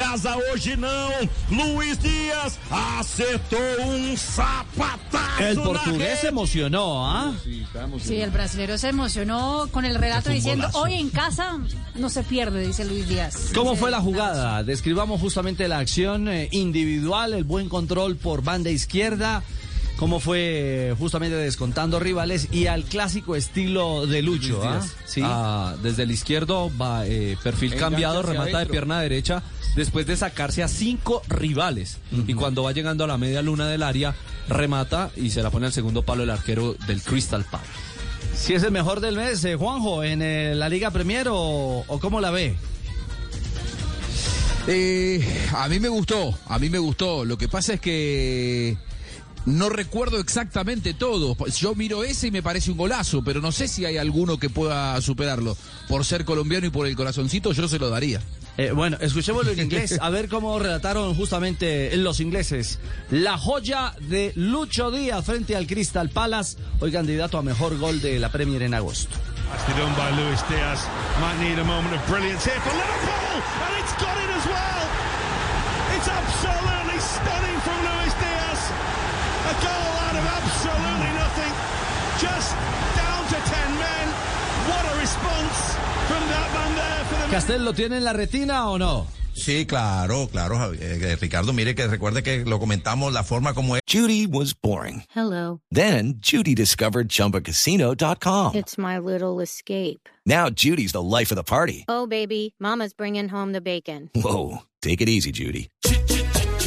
Casa hoje não. Luis Díaz acertou sapatazo. El portugués se emocionó, ¿ah? Sí, el brasileño se emocionó con el relato diciendo, hoy en casa no se pierde, dice Luis Díaz. ¿Cómo fue la jugada? Describamos justamente la acción individual, el buen control por banda izquierda. Cómo fue justamente descontando rivales y al clásico estilo de Lucho. ¿Ah? Sí. Ah, desde el izquierdo, va, perfil cambiado, remata de pierna derecha, después de sacarse a 5 rivales. Uh-huh. Y cuando va llegando a la media luna del área, remata y se la pone al segundo palo el arquero del Crystal Palace. Si es el mejor del mes, Juanjo, en la Liga Premier o cómo la ve. A mí me gustó. Lo que pasa es que no recuerdo exactamente todo. Yo miro ese y me parece un golazo, pero no sé si hay alguno que pueda superarlo. Por ser colombiano y por el corazoncito, yo se lo daría. Bueno, escuchémoslo en inglés, a ver cómo relataron justamente los ingleses. La joya de Lucho Díaz frente al Crystal Palace, hoy candidato a mejor gol de la Premier en agosto. A goal out of absolutely nothing, just down to 10 men. What a response from that man there for the... ¿Castel lo tiene en la retina o no? Sí, claro, Ricardo, mire que recuerde que lo comentamos la forma como es. Judy was boring. Hello. Then Judy discovered ChumbaCasino.com. It's my little escape. Now Judy's the life of the party. Oh, baby, mama's bringing home the bacon. Whoa, take it easy, Judy.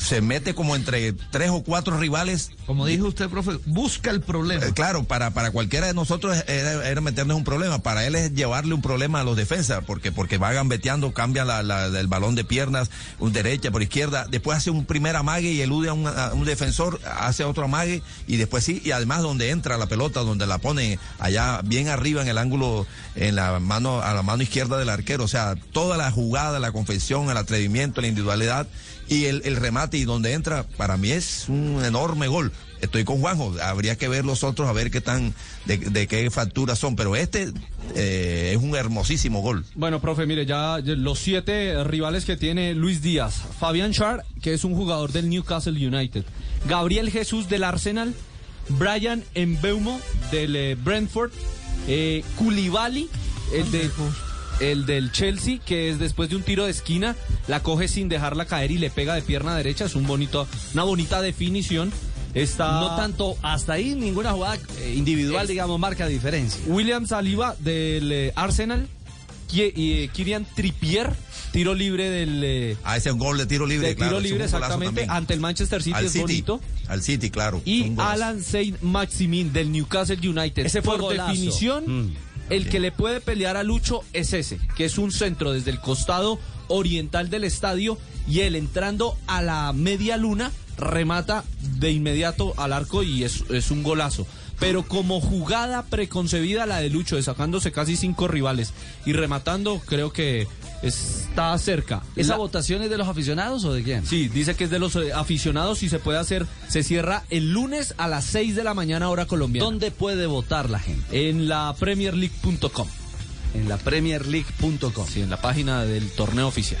Se mete como entre 3 o 4 rivales. Como dijo usted, profe, busca el problema. Claro, para cualquiera de nosotros era meternos un problema. Para él es llevarle un problema a los defensas, porque va gambeteando, cambia el balón de piernas, un derecha por izquierda, después hace un primer amague y elude a un defensor, hace otro amague y después sí, y además donde entra la pelota, donde la pone allá bien arriba en el ángulo, a la mano izquierda del arquero. O sea, toda la jugada, la confesión, el atrevimiento, la individualidad y el remate y donde entra, para mí es un enorme gol. Estoy con Juanjo, habría que ver los otros a ver qué tan, de qué factura son, pero es un hermosísimo gol. Bueno, profe, mire, ya los 7 rivales que tiene Luis Díaz: Fabián Schar, que es un jugador del Newcastle United; Gabriel Jesús del Arsenal; Brian Mbeumo del Brentford; Coulibaly, el del Chelsea, que es después de un tiro de esquina, la coge sin dejarla caer y le pega de pierna derecha. Es una bonita definición. No tanto, hasta ahí ninguna jugada individual, digamos, marca diferencia. William Saliba del Arsenal, Kieran Tripier, tiro libre del... ese es un gol de tiro libre. Tiro libre, exactamente, ante el Manchester City, es bonito. Al City, claro. Y Alan Saint-Maximin del Newcastle United. Ese fue por definición... El que le puede pelear a Lucho es ese, que es un centro desde el costado oriental del estadio y él entrando a la media luna remata de inmediato al arco y es un golazo. Pero como jugada preconcebida la de Lucho, de sacándose casi 5 rivales y rematando, creo que está cerca. ¿Esa votación es de los aficionados o de quién? Sí, dice que es de los aficionados y se puede hacer, se cierra el lunes a las 6 de la mañana hora colombiana. ¿Dónde puede votar la gente? En la PremierLeague.com. En la PremierLeague.com. Sí, en la página del torneo oficial.